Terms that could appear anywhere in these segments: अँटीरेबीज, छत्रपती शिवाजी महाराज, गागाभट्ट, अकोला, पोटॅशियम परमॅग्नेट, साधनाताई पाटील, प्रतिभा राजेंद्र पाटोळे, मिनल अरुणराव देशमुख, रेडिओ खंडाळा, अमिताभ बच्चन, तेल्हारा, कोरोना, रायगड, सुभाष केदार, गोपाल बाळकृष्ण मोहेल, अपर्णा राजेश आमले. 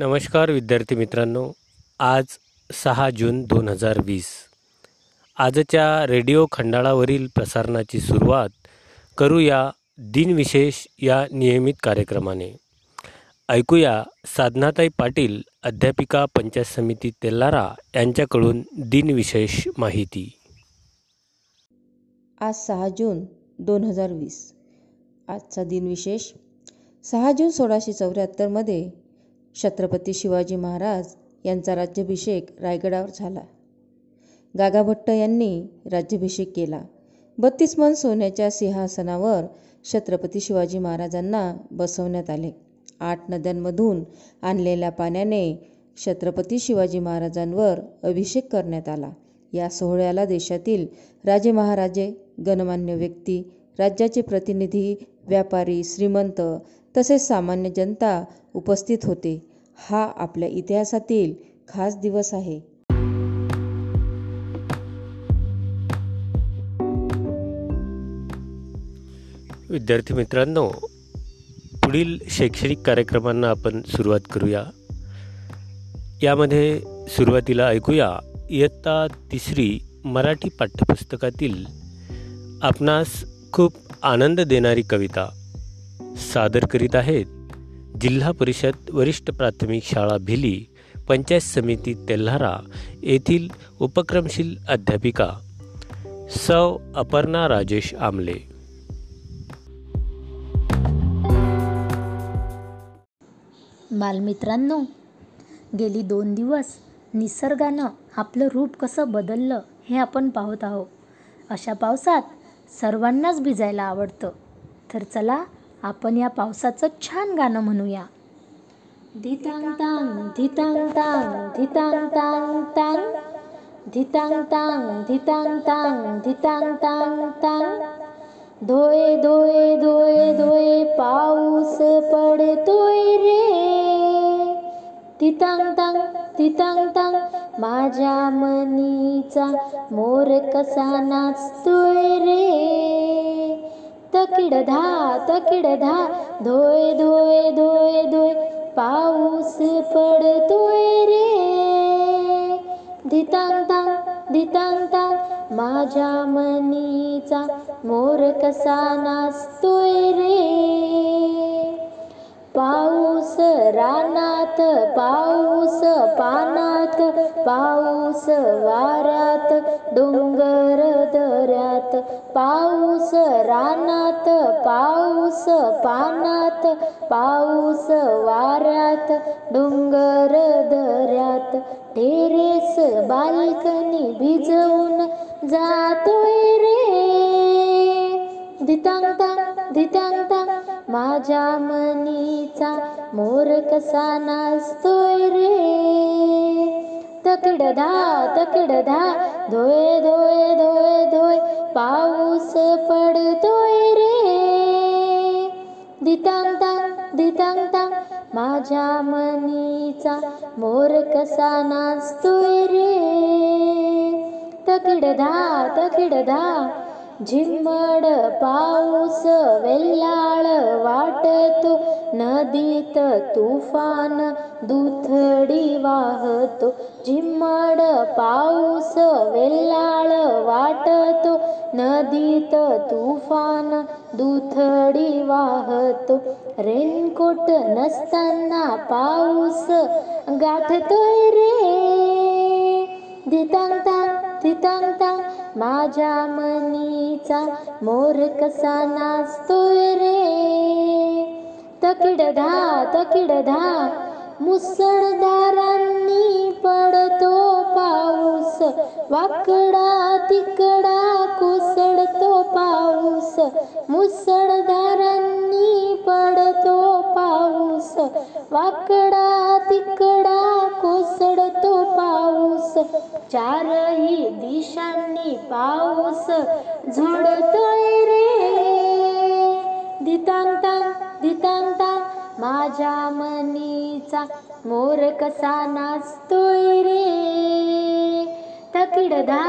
नमस्कार विद्यार्थी मित्रांनो, आज 6 जून 2020 आजच्या रेडिओ खंडाळावरील प्रसारणाची सुरुवात करूया दिनविशेष या नियमित कार्यक्रमाने. ऐकूया साधनाताई पाटील अध्यापिका पंचायत समिती तेल्हारा यांच्याकडून दिनविशेष माहिती. आज 6 जून 2020. आजचा दिनविशेष 6 जून 1674 मध्ये छत्रपती शिवाजी महाराज यांचा राज्याभिषेक रायगडावर झाला. गागाभट्ट यांनी राज्याभिषेक केला. 32 मण सोन्याच्या सिंहासनावर छत्रपती शिवाजी महाराजांना बसवण्यात आले. 8 नद्यांमधून आणलेल्या पाण्याने छत्रपती शिवाजी महाराजांवर अभिषेक करण्यात आला. या सोहळ्याला देशातील राजे महाराजे, गणमान्य व्यक्ती, राज्याचे प्रतिनिधी, व्यापारी, श्रीमंत तसेच सामान्य जनता उपस्थित होते. हा आपल्या इतिहासातील खास दिवस आहे. विद्यार्थी मित्रांनो, पुढील शैक्षणिक कार्यक्रमांना आपण सुरुवात करूया. यामध्ये सुरुवातीला ऐकूया इयत्ता 3 मराठी पाठ्यपुस्तकातील आपणास खूप आनंद देणारी कविता. सादर करीत आहेत जिल्हा परिषद वरिष्ठ प्राथमिक शाळा भिली, पंचायत समिती तेल्हारा येथील उपक्रमशील अध्यापिका सौ अपर्णा राजेश आमले. बालमित्रांनो, गेली 2 दिवस निसर्गानं आपलं रूप कसं बदललं हे आपण पाहत आहोत. अशा पावसात सर्वांनाच भिजायला आवडतं, तर चला आपण या पावसाचं छान गाणं म्हणूया. धितांग तांग धितांग तांग धितांग तांग तांग धितांग तांग धितांग तांग धितांग तांग तांग धोए धोए धोए धोए पाऊस पडतोय रे. धितांग तांग धितांग तांग माझ्या मनीचा मोर कसा नाचतोय रे. तकिड धा धोय धोय धोय धोय पाऊस पडतोय रे. धितांग तांग माझ्या मनीचा मोर कसा नाचतोय रे. पाऊस रानात, पाऊस पानात, पाऊस वाऱ्यात, डोंगर दऱ्यात. पाऊस रानात, पाऊस पानात, पाऊस वाऱ्यात, डोंगर दऱ्यात. टेरेस बाल्कनी भिजवून जातोय रे. धितांग तांग माझ्या मनीचा मोर कसा नाचतोय रे. तकिड धा धोय धोय धोय धोय पाऊस पडतोय रे. धितांग तांग माझ्या मनीचा मोर कसा नाचतोय रे. तकिड धा झिम्मड पाऊस वेल्लाळ वाटतो, नदीत तुफान दुथडी वाहतो. झिम्मड पाऊस वेल्लाळ वाटतो, नदीत तुफान दुथडी वाहतो. रेनकोट नसताना पाऊस गाठतोय रे. धितांग तांग माझ्या मनीचा मोर कसा नाचतोय रे. तकिड धा मुसळधारांनी पडतो पाऊस, वाकडा तिकडा कोसळतो पाऊस. मुसळधारांनी पडतो पाऊस, वाकडा तिकडा कोसळतो पाऊस. चारही दिशांनी पाऊस झोडतोय रे. धितांग तांग माझ्या मनीचा मोर कसा नाचतोय रे. तकिड धा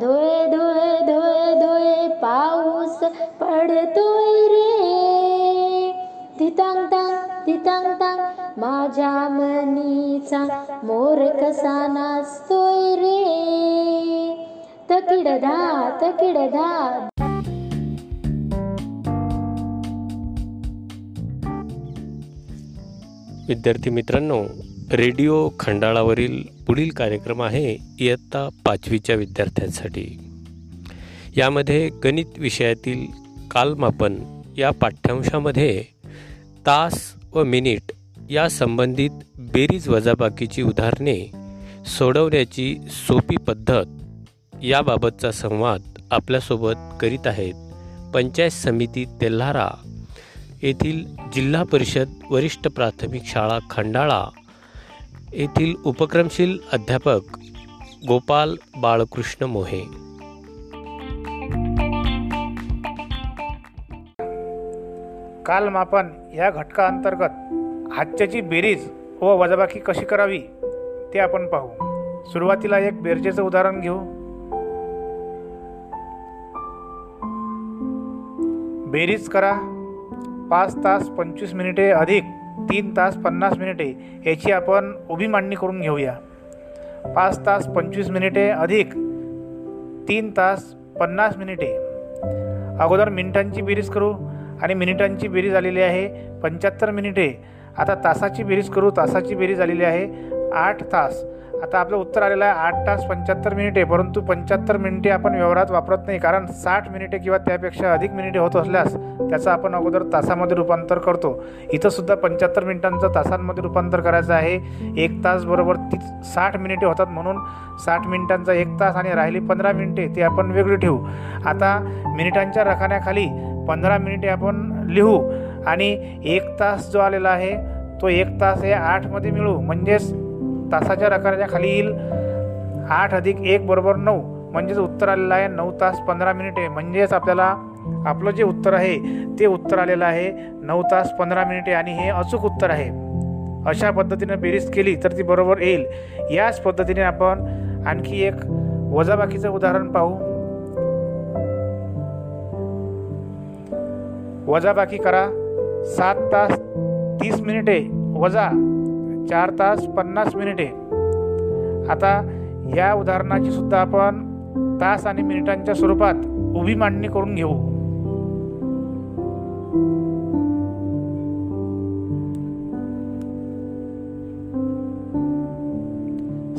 धोय धोय धोय धोय पाऊस पडतोय रे. ती टांग टांग माझ्या मनीचा मोर कसा नाचतोय रे तकिडधा तकिडधा. विद्यार्थी मित्रांनो, रेडिओ खंडाळावरील पुढील कार्यक्रम आहे इयत्ता पाचवीच्या विद्यार्थ्यांसाठी. यामध्ये गणित विषयातील कालमापन या पाठ्यांशामध्ये तास व मिनिट या संबंधित बेरीज वजाबाकीची उदाहरणे सोडवण्याची सोपी पद्धत याबाबतचा संवाद आपल्यासोबत करीत आहेत पंचायत समिती तेल्हारा येथील जिल्हा परिषद वरिष्ठ प्राथमिक शाळा खंडाळा येथील उपक्रमशील अध्यापक गोपाल बाळकृष्ण मोहेल. कालमापन या घटकाअंतर्गत हातच्याची बेरीज व वजाबाकी कशी करावी ते आपण पाहू. सुरुवातीला एक बेरजेचं उदाहरण घेऊ. बेरीज करा 5 तास 25 मिनिटे अधिक 3 तास 50 मिनिटे याची आपण उभी मांडणी करून घेऊया. 5 तास 25 मिनिटे अधिक 3 तास 50 मिनिटे. अगोदर मिनिटांची बेरीज करू आणि मिनिटांची बेरीज आलेली आहे 75 मिनिटे. आता तासाची बेरीज करू. तासाची बेरीज आलेली आहे 8 तास. आता आपलं उत्तर आलेलं आहे 8 तास 75 मिनिटे. परंतु 75 मिनिटे आपण व्यवहारात वापरत नाही, कारण 60 मिनिटे किंवा त्यापेक्षा अधिक मिनिटे होत असल्यास त्याचा आपण अगोदर तासामध्ये रूपांतर करतो. इथंसुद्धा 75 मिनिटांचं तासांमध्ये रूपांतर करायचं आहे. 1 तास बरोबर 60 मिनिटे होतात, म्हणून 60 मिनिटांचा 1 तास आणि राहिली 15 मिनिटे ते आपण वेगळी ठेवू. आता मिनिटांच्या रखाण्याखाली 15 मिनिटे आपण लिहू आणि 1 तास जो आलेला आहे तो 1 तास हे 8मध्ये मिळू. म्हणजेच तासाच्या रकाराच्या खाली येईल 8 अधिक 1 बरोबर 9. म्हणजेच उत्तर आलेलं आहे 9 तास 15 मिनिटे. म्हणजेच आपल्याला आपलं जे उत्तर आहे ते उत्तर आलेलं आहे 9 तास 15 मिनिटे आणि हे अचूक उत्तर आहे. अशा पद्धतीनं बेरीज केली तर ती बरोबर येईल. याच पद्धतीने आपण आणखी एक वजाबाकीचं उदाहरण पाहू. वजाबाकी करा 7 तास 30 मिनिटे वजा 4 तास 50 मिनिटे. आता या उदाहरणाची सुद्धा आपण तास आणि मिनिटांच्या स्वरूपात उभी मांडणी करून घेऊ.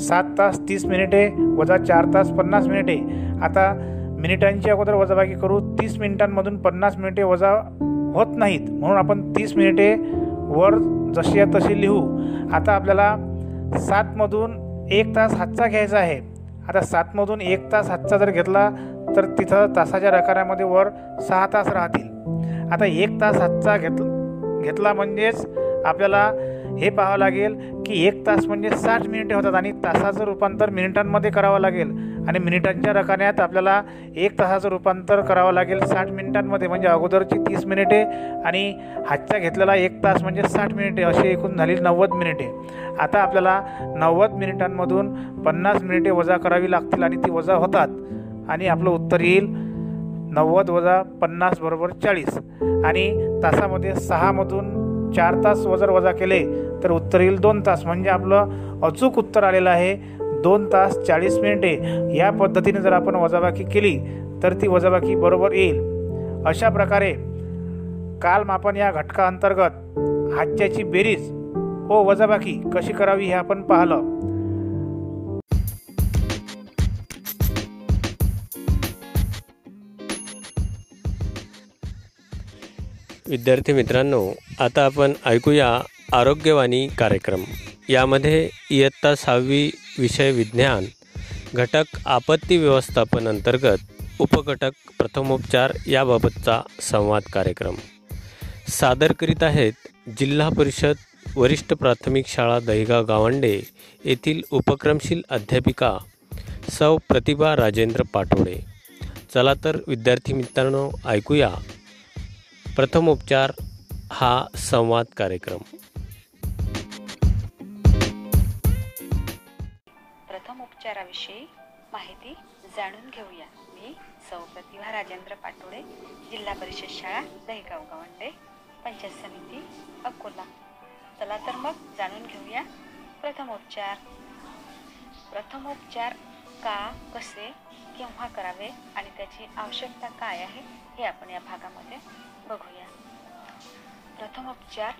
सात तास 30 मिनिटे वजा 4 तास 50 मिनिटे. आता मिनिटांची अगोदर वजाबाकी करू. 30 मिनिटांमधून 50 मिनिटे वजा होत नाहीत, म्हणून आपण 30 मिनिटे वर जशी आहे तशी लिहू. आता आपल्याला 7मधून 1 तास हातचा घ्यायचा आहे. आता 7मधून 1 तास हातचा जर घेतला तर तिथं तासाच्या रकारामध्ये वर 6 तास राहतील. आता 1 तास हातचा घेतला म्हणजेच आपल्याला हे पाहावं लागेल की 1 तास म्हणजे 60 मिनिटे होतात आणि तासाचं रूपांतर मिनिटांमध्ये करावं लागेल आणि मिनिटांच्या रकान्यात आपल्याला 1 तासाचं रूपांतर करावं लागेल 60 मिनिटांमध्ये. म्हणजे अगोदरची 30 मिनिटे आणि हातचा घेतलेला 1 तास म्हणजे 60 मिनिटे असे एकूण झाली 90 मिनिटे. आता आपल्याला 90 मिनिटांमधून 50 मिनिटे वजा करावी लागतील आणि ती वजा होतात आणि आपलं उत्तर येईल 90 वजा 50 बरोबर 40. आणि तासामध्ये 6मधून 4 तास जर वजा केले तर उत्तर येईल 2 तास. म्हणजे आपलं अचूक उत्तर आलेलं आहे 2 तास 40 मिनिटे. या पद्धतीने जर आपण वजाबाकी केली तर ती वजाबाकी बरोबर येईल. अशा प्रकारे कालमापन या घटकाअंतर्गत हातच्याची बेरीज व वजाबाकी कशी करावी हे आपण पाहिलं. विद्यार्थी मित्रांनो, आता आपण ऐकूया आरोग्यवाणी कार्यक्रम. यामध्ये इयत्ता 6वी विषय विज्ञान घटक आपत्ती व्यवस्थापन अंतर्गत उपघटक प्रथमोपचार याबाबतचा संवाद कार्यक्रम सादर करीत आहेत जिल्हा परिषद वरिष्ठ प्राथमिक शाळा दहिगा गावंडे येथील उपक्रमशील अध्यापिका सौ प्रतिभा राजेंद्र पाटोळे. चला तर विद्यार्थी मित्रांनो, ऐकूया प्रथमोपचार हा संवाद कार्यक्रम. प्रथमोपचाराविषयी माहिती जाणून घेऊया. मी सौ प्रतिभा राजेंद्र पाटोळे, जिल्हा परिषद शाळा दहिगाव गावंडे, पंचायत समिती अकोला चला तर मग जाणून घेऊया प्रथमोपचार. प्रथमोपचार का, कसे, केव्हा करावे आणि त्याची आवश्यकता काय आहे हे आपण या भागामध्ये बघूया. प्रथमोपचार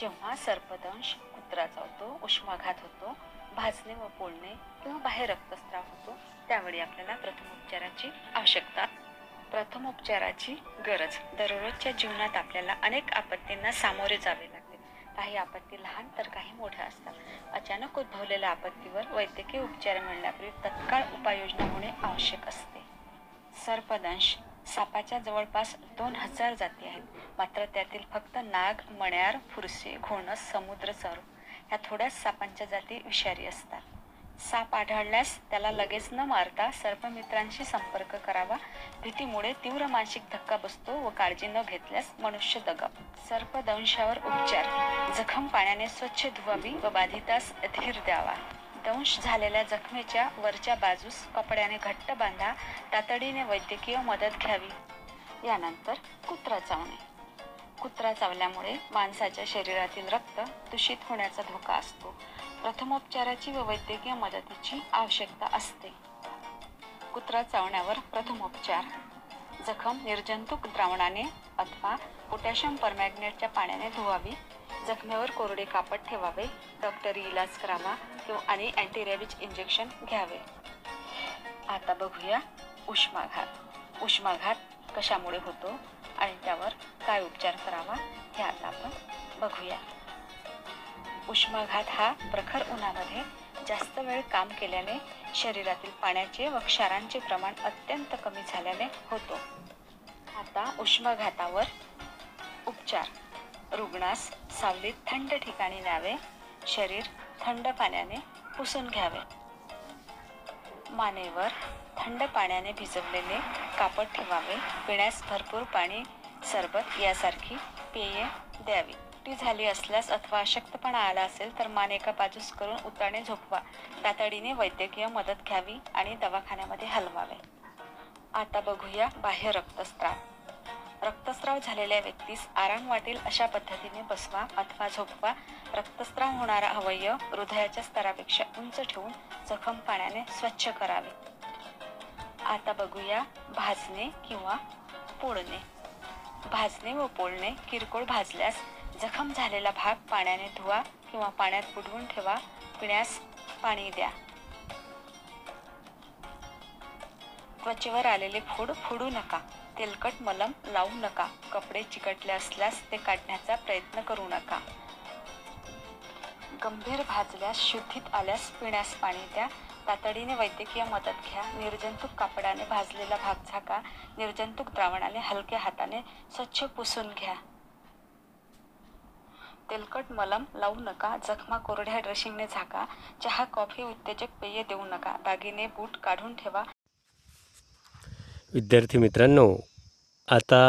जेव्हा सर्पदंश, कुत्रा चावतो, उष्माघात होतो, भाजणे व पोळणे किंवा बाहेर रक्तस्राव होतो त्यावेळी आपल्याला प्रथमोपचाराची आवश्यकता. प्रथमोपचाराची गरज. दररोजच्या जीवनात आपल्याला अनेक आपत्तींना सामोरे जावे लागते. काही आपत्ती लहान तर काही मोठ्या असतात. अचानक उद्भवलेल्या आपत्तीवर वैद्यकीय उपचार मिळण्यापूर्वी तत्काळ उपाययोजना होणे आवश्यक असते. सर्पदंश. सापाच्या जवळपास 2000 जाती आहेत, मात्र त्यातील फक्त नाग, मण्यार, फुरसे, घोणस, समुद्र सर्प ह्या थोड्याच सापांच्या जाती विषारी असतात. साप आढळल्यास त्याला लगेच न मारता सर्पमित्रांशी संपर्क करावा. भीतीमुळे तीव्र मानसिक धक्का बसतो व काळजी न घेतल्यास मनुष्य दगाव. सर्पदंशावर उपचार. जखम पाण्याने स्वच्छ धुवावी व बाधितास धीर द्यावा. दंश झालेल्या जखमेच्या वरच्या बाजूस कपड्याने घट्ट बांधा. तातडीने वैद्यकीय मदत घ्यावी. यानंतर कुत्रा चावणे. कुत्रा चावल्यामुळे माणसाच्या शरीरातील रक्त दूषित होण्याचा धोका असतो. प्रथमोपचाराची व वैद्यकीय मदतीची आवश्यकता असते. कुत्रा चावण्यावर प्रथमोपचार. जखम निर्जंतुक द्रावणाने अथवा पोटॅशियम परमॅग्नेटच्या पाण्याने धुवावी. जखमेवर कोरडे कापड ठेवावे. डॉक्टरी इलाज करावा किंवा आणि अँटीरेबीज इंजेक्शन घ्यावे. आता बघूया उष्माघात. उष्माघात कशामुळे होतो आणि त्यावर काय उपचार करावा हे आता आपण बघूया. उष्माघात हा प्रखर उन्हामध्ये जास्त वेळ काम केल्याने शरीरातील पाण्याचे व क्षारांचे प्रमाण अत्यंत कमी झाल्याने होतो. आता उष्माघातावर उपचार. रुग्णास सावलीत थंड ठिकाणी न्यावे. शरीर थंड पाण्याने पुसून घ्यावे. मानेवर थंड पाण्याने भिजवलेले कापड ठेवावे. पिण्यास भरपूर पाणी, सरबत यासारखी पेये द्यावी. उलटी झाली असल्यास अथवा अशक्तपणा आला असेल तर मान एका बाजूस करून उताणे झोपवा. तातडीने वैद्यकीय मदत घ्यावी आणि दवाखान्यामध्ये हलवावे. आता बघूया बाह्य रक्तस्राव. रक्तस्राव झालेल्या व्यक्तीस आराम वाटेल अशा पद्धतीने बसवा अथवा झोपवा. रक्तस्राव होणारा अवयव हृदयाच्या स्तरापेक्षा उंच ठेवून जखम पाण्याने स्वच्छ करावे. आता बघूया भाजणे किंवा पोळणे. भाजणे व पोळणे. किरकोळ भाजल्यास जखम झालेला भाग पाण्याने धुवा किंवा पाण्यात बुडवून ठेवा. पिण्यास पाणी द्या. त्वचेवर आलेले फोड फोडू नका. तेलकट मलम लावू नका. कपडे चिकटले असल्यास ते काढण्याचा प्रयत्न करू नका. गंभीर भाजल्यास शुद्धीत आल्यास पिण्यास पाणी द्या. तातडीने वैद्यकीय मदत घ्या. निर्जंतुक कापडाने भाजलेला भाग झाका. निर्जंतुक द्रावणाने हलक्या हाताने स्वच्छ पुसून घ्या. तेलकट मलम लावू नका. जखमा कोरड्या ड्रेसिंगने झाका. चहा, कॉफी, उत्तेजक पेये देऊ नका. दागिने, बूट काढून ठेवा. विद्यार्थी मित्रांनो, आता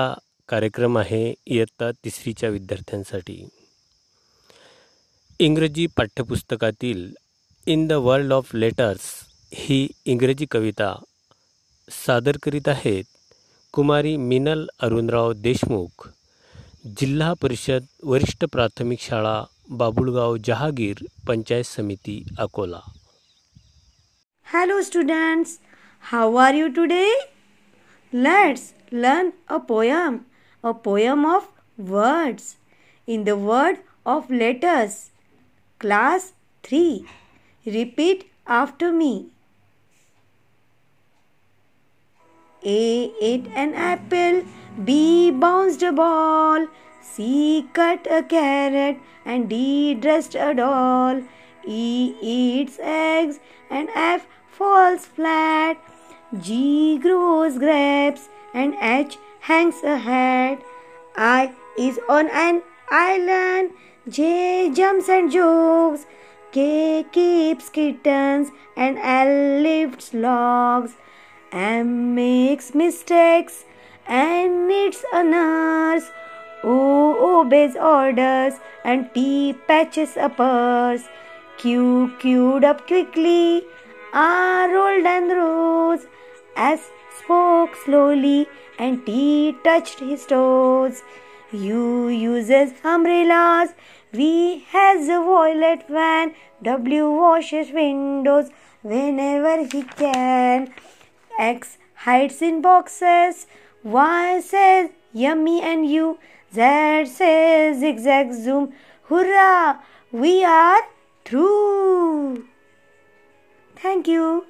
कार्यक्रम आहे इयत्ता तिसरीच्या विद्यार्थ्यांसाठी. इंग्रजी पाठ्यपुस्तकातील in the world of letters ही इंग्रजी कविता सादर करीत आहेत कुमारी मिनल अरुणराव देशमुख, जिल्हा परिषद वरिष्ठ प्राथमिक शाळा बाबुळगाव, जहागीर, पंचायत समिती, अकोला. Hello students, how are you today? Let's learn a poem of words in the word of letters. Class 3. Repeat after me. A ate an apple, B bounced a ball, C cut a carrot and D dressed a doll. E eats eggs and F falls flat, G grows grapes and H hangs a hat. I is on an island, J jumps and jokes, K keeps kittens and L lifts logs. M makes mistakes and needs a nurse. O obeys orders and P patches a purse. Q queued up quickly, R rolled and rose. S spoke slowly and T touched his toes. U uses umbrellas. V has a toilet van. W washes windows whenever he can. X hides in boxes. Y says yummy and you. Z says zigzag zoom. Hurrah! We are through. Thank you.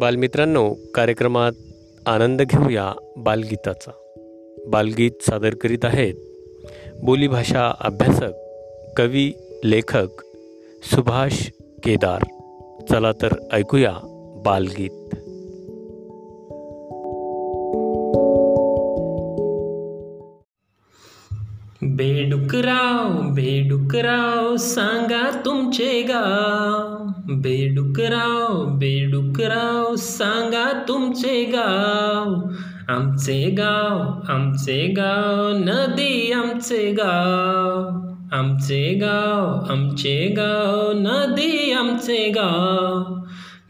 बालमित्रांनो, कार्यक्रमात आनंद घेऊया बालगीताचा. बालगीत सादर करीत आहेत बोलीभाषा अभ्यासक, कवी, लेखक सुभाष केदार. चला तर ऐकूया बालगीत. बेडुकराव बेडुकराव सांगा तुमचे गाव. बेडुकराव बेडुकराव सांगा तुमचे गाव. आमचे गाव आमचे गाव नदी आमचे गाव. आमचे गाव आमचे गाव नदी आमचे गाव.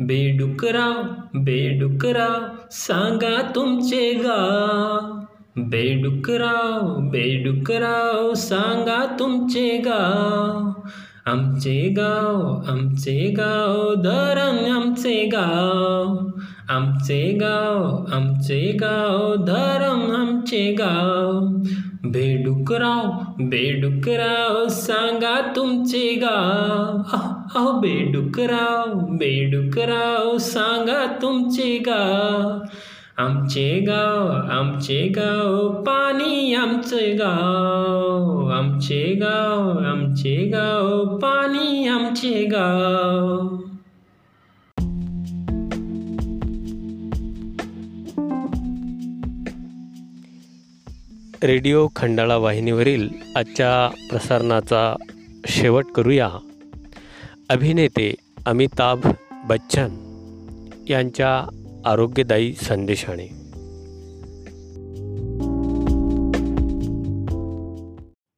बेडुकराव बेडुकराव सांगा तुमचे गाव. बेडुकराव बेडुकराव सांगा तुमचे गाव. आमचे गाव आमचे गाव धरण आमचे गाव. आमचे गाव आमचे गाव धरण आमचे गाव. बेडुकराव बेडुकराव सांगा तुमचे गाव. अहो बेडुकराव बेडुकराव सांगा तुमचे गाव. आमचे गाव आमचे गाव पाणी आमचे गाव. आमचे गाव आमचे गाव पाणी आमचे गाव. रेडिओ खंडाळा वाहिनीवरील आजच्या प्रसारणाचा शेवट करूया अभिनेते अमिताभ बच्चन यांच्या आरोग्यदायी संदेशाने.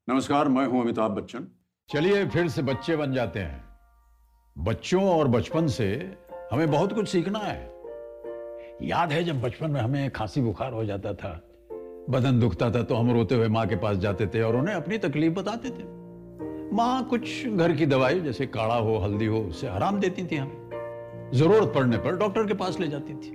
नमस्कार, मैं हूं अमिताभ बच्चन. चलिए फिर से बच्चे बन जाते हैं. बच्चों और बचपन से हमें बहुत कुछ सीखना है. याद है जब बचपन में हमें खांसी बुखार हो जाता था, बदन दुखता था, तो हम रोते हुए माँ के पास जाते थे और उन्हें अपनी तकलीफ बताते थे. माँ कुछ घर की दवाई जैसे काढ़ा हो, हल्दी हो, उससे आराम देती थी. हमें जरूरत पड़ने पर डॉक्टर के पास ले जाती थी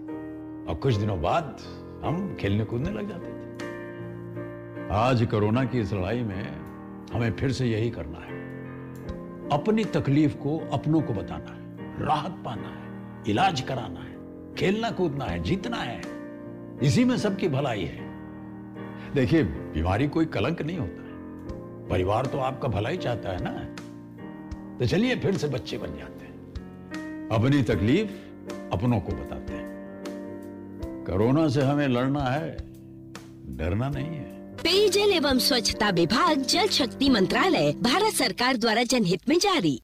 और कुछ दिनों बाद हम खेलने कूदने लग जाते थे. आज कोरोना की इस लड़ाई में हमें फिर से यही करना है. अपनी तकलीफ को अपनों को बताना है, राहत पाना है, इलाज कराना है, खेलना कूदना है, जीतना है. इसी में सबकी भलाई है. देखिए, बीमारी कोई कलंक नहीं होता है. परिवार तो आपका भलाई चाहता है ना. तो चलिए फिर से बच्चे बन जाते हैं, अपनी तकलीफ अपनों को बताते हैं. कोरोना से हमें लड़ना है, डरना नहीं है. पेयजल एवं स्वच्छता विभाग, जल शक्ति मंत्रालय, भारत सरकार द्वारा जनहित में जारी.